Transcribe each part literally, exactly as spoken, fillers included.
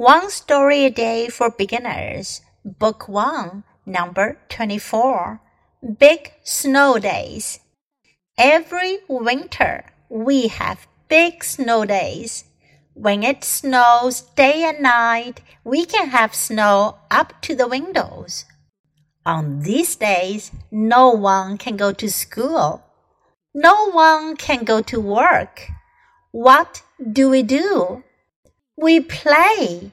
One Story a Day for Beginners, Book one, Number twenty-four, Big Snow Days. Every winter, we have big snow days. When it snows day and night, we can have snow up to the windows. On these days, no one can go to school. No one can go to work. What do we do?We play.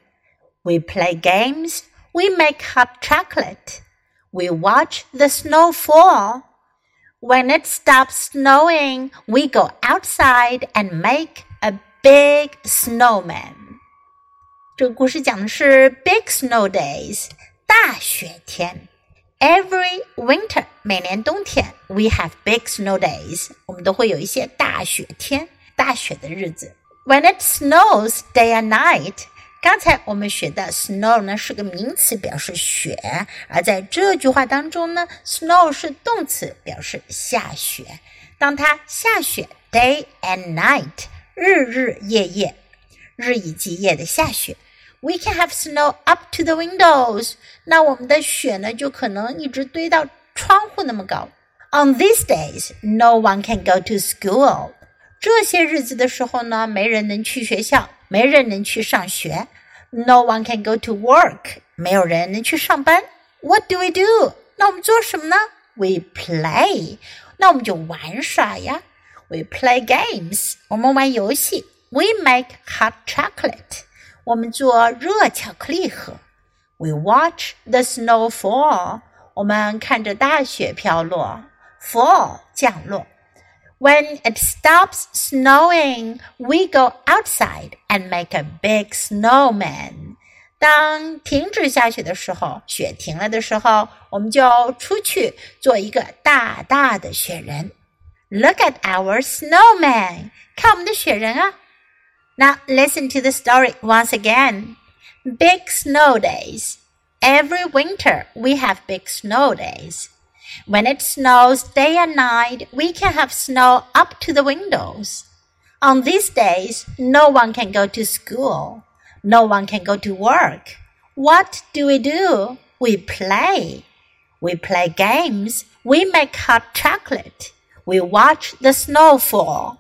We play games. We make hot chocolate. We watch the snow fall. When it stops snowing, we go outside and make a big snowman. 这个故事讲的是 Big Snow Days, 大雪天。Every winter, 每年冬天 we have big snow days. 我们都会有一些大雪天，大雪的日子。When it snows day and night, 刚才我们学的 snow 呢是个名词，表示雪，而在这句话当中呢 snow 是动词，表示下雪。当它下雪 day and night, 日日夜夜，日以继夜的下雪。We can have snow up to the windows. 那我们的雪呢就可能一直堆到窗户那么高。On these days, no one can go to school.这些日子的时候呢，没人能去学校，没人能去上学。No one can go to work. 没有人能去上班。What do we do? 那我们做什么呢？ We play. 那我们就玩耍呀。We play games. 我们玩游戏。We make hot chocolate. 我们做热巧克力盒。We watch the snow fall. 我们看着大雪飘落。Fall 降落。When it stops snowing, we go outside and make a big snowman. 当停止下雪的时候，雪停了的时候，我们就出去做一个大大的雪人。Look at our snowman. 看我们的雪人啊。Now listen to the story once again. Big snow days. Every winter, we have big snow days.When it snows day and night, we can have snow up to the windows. On these days, no one can go to school. No one can go to work. What do we do? We play. We play games. We make hot chocolate. We watch the snow fall.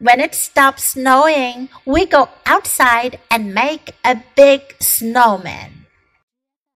When it stops snowing, we go outside and make a big snowman.